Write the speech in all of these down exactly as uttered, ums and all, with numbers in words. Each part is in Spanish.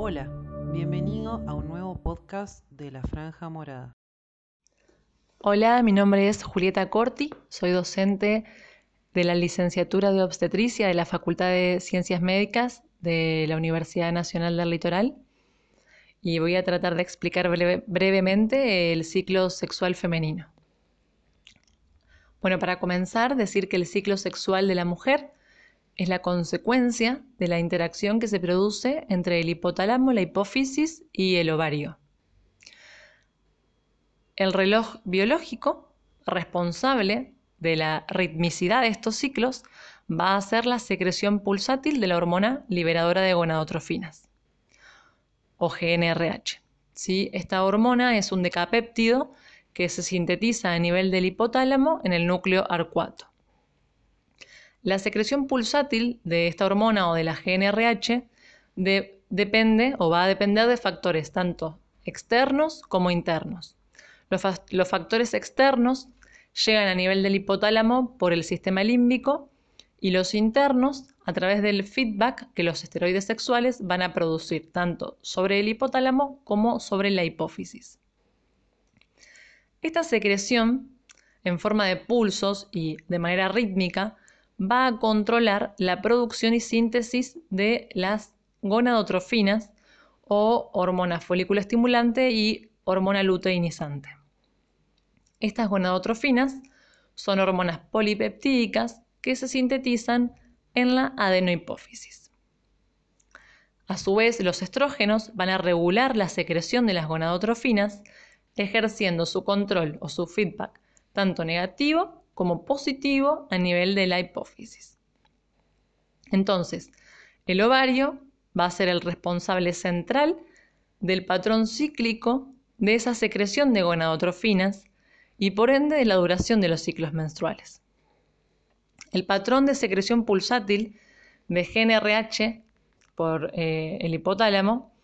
Hola, bienvenido a un nuevo podcast de La Franja Morada. Hola, mi nombre es Julieta Corti, soy docente de la licenciatura de obstetricia de la Facultad de Ciencias Médicas de la Universidad Nacional del Litoral y voy a tratar de explicar breve, brevemente el ciclo sexual femenino. Bueno, para comenzar, decir que el ciclo sexual de la mujer es la consecuencia de la interacción que se produce entre el hipotálamo, la hipófisis y el ovario. El reloj biológico responsable de la ritmicidad de estos ciclos va a ser la secreción pulsátil de la hormona liberadora de gonadotrofinas, o G N R H. ¿Sí? Esta hormona es un decapéptido que se sintetiza a nivel del hipotálamo en el núcleo arcuato. La secreción pulsátil de esta hormona o de la G N R H de, depende o va a depender de factores tanto externos como internos. Los, fa- los factores externos llegan a nivel del hipotálamo por el sistema límbico y los internos a través del feedback que los esteroides sexuales van a producir tanto sobre el hipotálamo como sobre la hipófisis. Esta secreción, en forma de pulsos y de manera rítmica, va a controlar la producción y síntesis de las gonadotrofinas o hormona folículo estimulante y hormona luteinizante. Estas gonadotrofinas son hormonas polipeptídicas que se sintetizan en la adenohipófisis. A su vez, los estrógenos van a regular la secreción de las gonadotrofinas, ejerciendo su control o su feedback tanto negativo como positivo a nivel de la hipófisis. Entonces, el ovario va a ser el responsable central del patrón cíclico de esa secreción de gonadotrofinas y por ende de la duración de los ciclos menstruales. El patrón de secreción pulsátil de G N R H por eh, el hipotálamo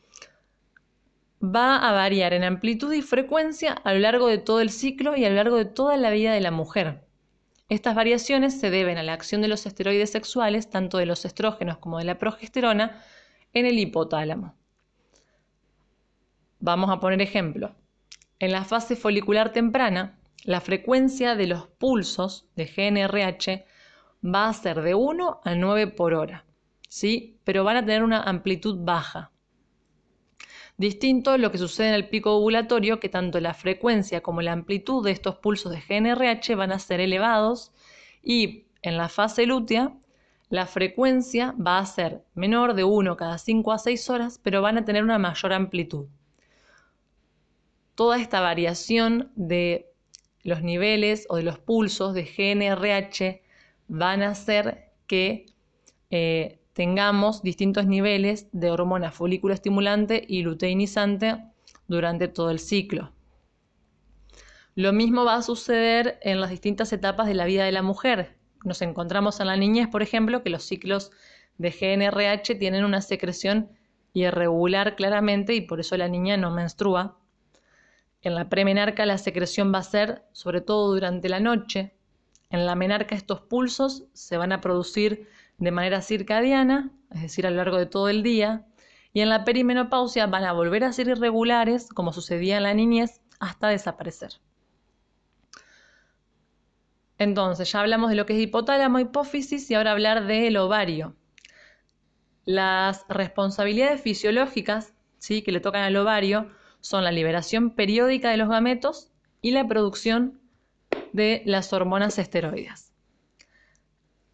va a variar en amplitud y frecuencia a lo largo de todo el ciclo y a lo largo de toda la vida de la mujer. Estas variaciones se deben a la acción de los esteroides sexuales, tanto de los estrógenos como de la progesterona, en el hipotálamo. Vamos a poner ejemplo. En la fase folicular temprana, la frecuencia de los pulsos de G N R H va a ser de uno a nueve por hora, ¿sí? Pero van a tener una amplitud baja. Distinto a lo que sucede en el pico ovulatorio, que tanto la frecuencia como la amplitud de estos pulsos de G N R H van a ser elevados y en la fase lútea la frecuencia va a ser menor de uno cada cinco a seis horas, pero van a tener una mayor amplitud. Toda esta variación de los niveles o de los pulsos de G N R H van a hacer que eh, tengamos distintos niveles de hormona folículo estimulante y luteinizante durante todo el ciclo. Lo mismo va a suceder en las distintas etapas de la vida de la mujer. Nos encontramos en la niñez, por ejemplo, que los ciclos de G N R H tienen una secreción irregular claramente y por eso la niña no menstrua. En la premenarca la secreción va a ser sobre todo durante la noche. En la menarca estos pulsos se van a producir de manera circadiana, es decir, a lo largo de todo el día, y en la perimenopausia van a volver a ser irregulares, como sucedía en la niñez, hasta desaparecer. Entonces, ya hablamos de lo que es hipotálamo, hipófisis, y ahora hablar del ovario. Las responsabilidades fisiológicas, ¿sí?, que le tocan al ovario son la liberación periódica de los gametos y la producción de las hormonas esteroides.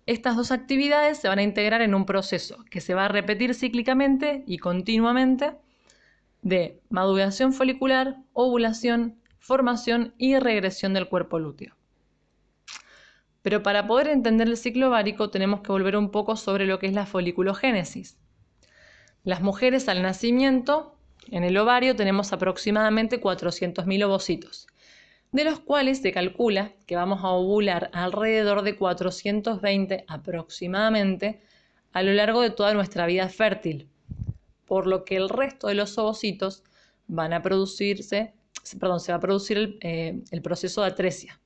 Estas dos actividades se van a integrar en un proceso que se va a repetir cíclicamente y continuamente de maduración folicular, ovulación, formación y regresión del cuerpo lúteo. Pero para poder entender el ciclo ovárico tenemos que volver un poco sobre lo que es la foliculogénesis. Las mujeres al nacimiento, en el ovario tenemos aproximadamente cuatrocientos mil ovocitos, de los cuales se calcula que vamos a ovular alrededor de cuatrocientos veinte aproximadamente a lo largo de toda nuestra vida fértil, por lo que el resto de los ovocitos van a producirse, perdón, se va a producir el, eh, el proceso de atresia.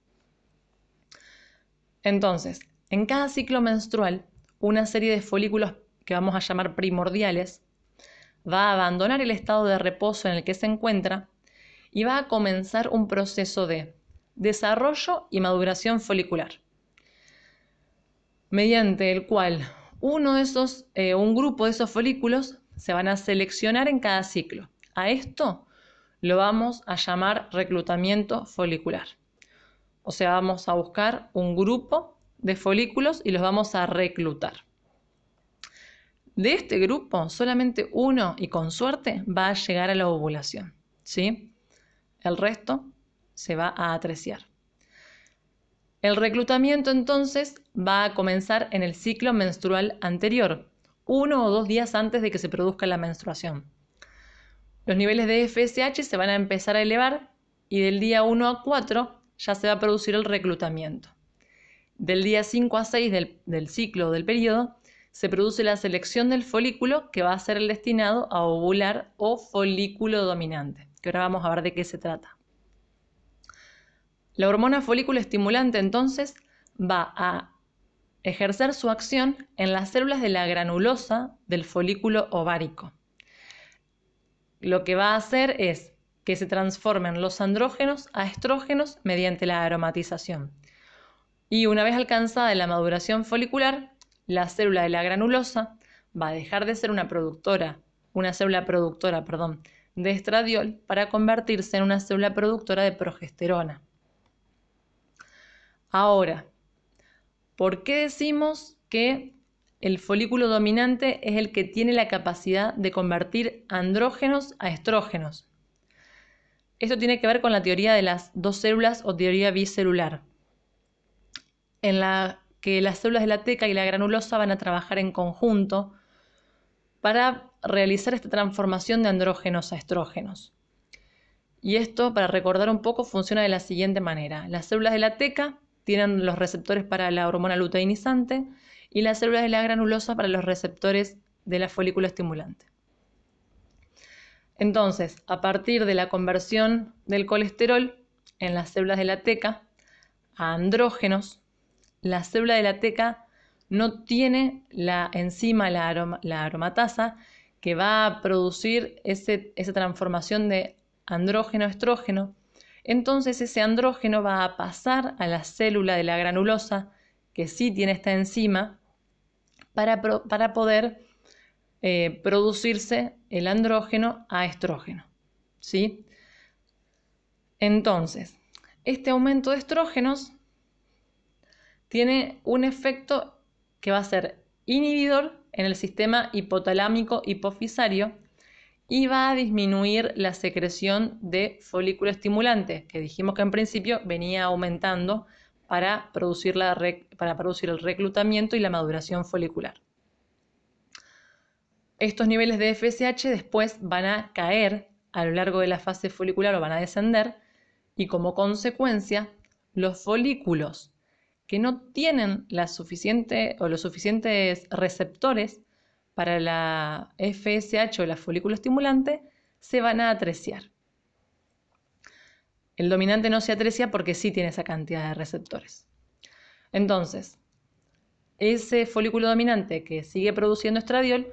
Entonces, en cada ciclo menstrual, una serie de folículos que vamos a llamar primordiales va a abandonar el estado de reposo en el que se encuentra y va a comenzar un proceso de desarrollo y maduración folicular, mediante el cual uno de esos, eh, un grupo de esos folículos se van a seleccionar en cada ciclo. A esto lo vamos a llamar reclutamiento folicular. O sea, vamos a buscar un grupo de folículos y los vamos a reclutar. De este grupo, solamente uno, y con suerte, va a llegar a la ovulación, ¿sí? El resto se va a atresiar. El reclutamiento, entonces, va a comenzar en el ciclo menstrual anterior, uno o dos días antes de que se produzca la menstruación. Los niveles de F S H se van a empezar a elevar y del día uno a cuatro ya se va a producir el reclutamiento. Del día cinco a seis del, del ciclo o del periodo se produce la selección del folículo que va a ser el destinado a ovular o folículo dominante, que ahora vamos a ver de qué se trata. La hormona folículo estimulante entonces va a ejercer su acción en las células de la granulosa del folículo ovárico. Lo que va a hacer es que se transformen los andrógenos a estrógenos mediante la aromatización. Y una vez alcanzada la maduración folicular, la célula de la granulosa va a dejar de ser una productora, una célula productora, perdón, de estradiol para convertirse en una célula productora de progesterona. Ahora, ¿por qué decimos que el folículo dominante es el que tiene la capacidad de convertir andrógenos a estrógenos? Esto tiene que ver con la teoría de las dos células o teoría bicelular, en la que las células de la teca y la granulosa van a trabajar en conjunto para realizar esta transformación de andrógenos a estrógenos. Y esto, para recordar un poco, funciona de la siguiente manera. Las células de la teca tienen los receptores para la hormona luteinizante y las células de la granulosa para los receptores de la folículo estimulante. Entonces, a partir de la conversión del colesterol en las células de la teca a andrógenos, la célula de la teca no tiene la enzima, la, aroma, la aromatasa, que va a producir ese, esa transformación de andrógeno a estrógeno. Entonces ese andrógeno va a pasar a la célula de la granulosa, que sí tiene esta enzima, para, pro, para poder eh, producirse el andrógeno a estrógeno, ¿sí? Entonces, este aumento de estrógenos tiene un efecto que va a ser inhibidor en el sistema hipotalámico hipofisario y va a disminuir la secreción de folículo estimulante, que dijimos que en principio venía aumentando para producir, la rec- para producir el reclutamiento y la maduración folicular. Estos niveles de F S H después van a caer a lo largo de la fase folicular o van a descender, y como consecuencia los folículos que no tienen la suficiente, o los suficientes receptores para la F S H o la folículo estimulante, se van a atresiar. El dominante no se atresia porque sí tiene esa cantidad de receptores. Entonces, ese folículo dominante que sigue produciendo estradiol,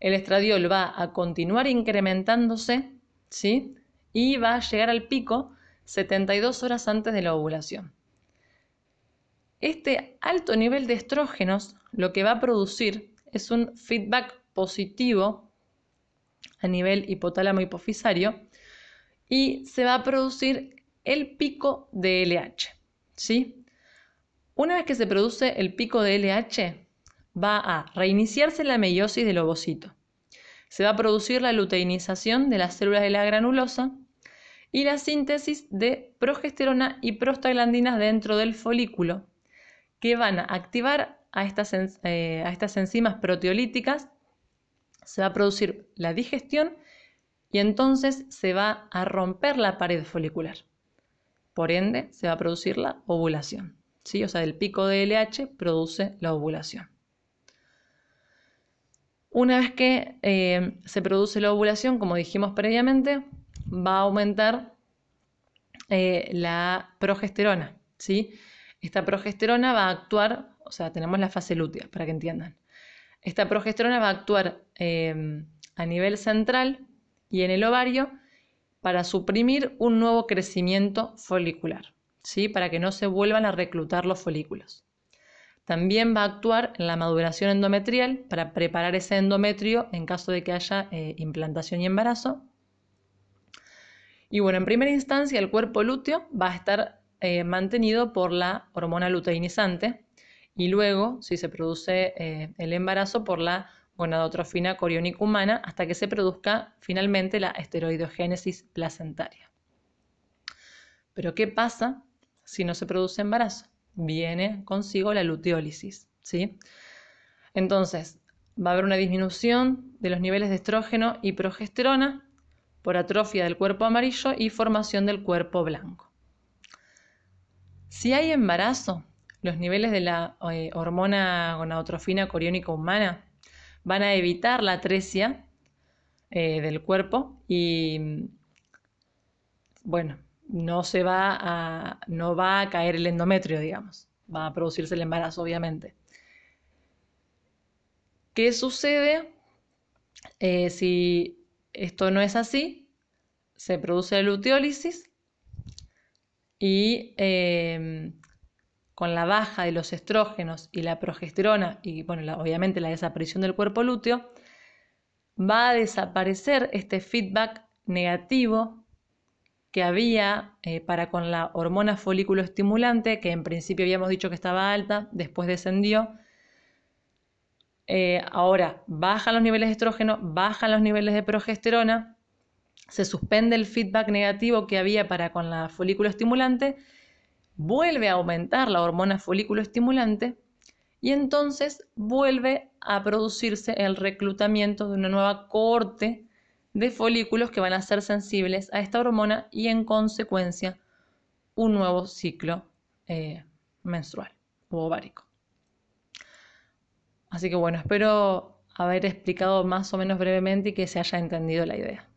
el estradiol va a continuar incrementándose, ¿sí? Y va a llegar al pico setenta y dos horas antes de la ovulación. Este alto nivel de estrógenos lo que va a producir es un feedback positivo a nivel hipotálamo hipofisario y se va a producir el pico de L H, ¿sí? Una vez que se produce el pico de L H, va a reiniciarse la meiosis del ovocito. Se va a producir la luteinización de las células de la granulosa y la síntesis de progesterona y prostaglandinas dentro del folículo, que van a activar a estas, eh, a estas enzimas proteolíticas. Se va a producir la digestión y entonces se va a romper la pared folicular. Por ende, se va a producir la ovulación, ¿sí? O sea, del pico de L H produce la ovulación. Una vez que eh, se produce la ovulación, como dijimos previamente, va a aumentar eh, la progesterona, ¿sí? Esta progesterona va a actuar, o sea, tenemos la fase lútea, para que entiendan. Esta progesterona va a actuar eh, a nivel central y en el ovario para suprimir un nuevo crecimiento folicular, ¿sí? Para que no se vuelvan a reclutar los folículos. También va a actuar en la maduración endometrial para preparar ese endometrio en caso de que haya eh, implantación y embarazo. Y bueno, en primera instancia el cuerpo lúteo va a estar eh, mantenido por la hormona luteinizante y luego, si se produce eh, el embarazo, por la gonadotrofina coriónica humana hasta que se produzca finalmente la esteroidogénesis placentaria. Pero ¿qué pasa si no se produce embarazo? Viene consigo la luteólisis, ¿sí? Entonces, va a haber una disminución de los niveles de estrógeno y progesterona por atrofia del cuerpo amarillo y formación del cuerpo blanco. Si hay embarazo, los niveles de la eh, hormona gonadotrofina coriónica humana van a evitar la atresia eh, del cuerpo y, bueno, no, se va a, no va a caer el endometrio, digamos. Va a producirse el embarazo, obviamente. ¿Qué sucede eh, si... esto no es así? Se produce la luteólisis y eh, con la baja de los estrógenos y la progesterona y bueno, la, obviamente la desaparición del cuerpo lúteo, va a desaparecer este feedback negativo que había eh, para con la hormona folículo estimulante, que en principio habíamos dicho que estaba alta, después descendió. Eh, ahora bajan los niveles de estrógeno, bajan los niveles de progesterona, se suspende el feedback negativo que había para con la folículo estimulante, vuelve a aumentar la hormona folículo estimulante y entonces vuelve a producirse el reclutamiento de una nueva cohorte de folículos que van a ser sensibles a esta hormona y en consecuencia un nuevo ciclo eh, menstrual u ovárico. Así que bueno, espero haber explicado más o menos brevemente y que se haya entendido la idea.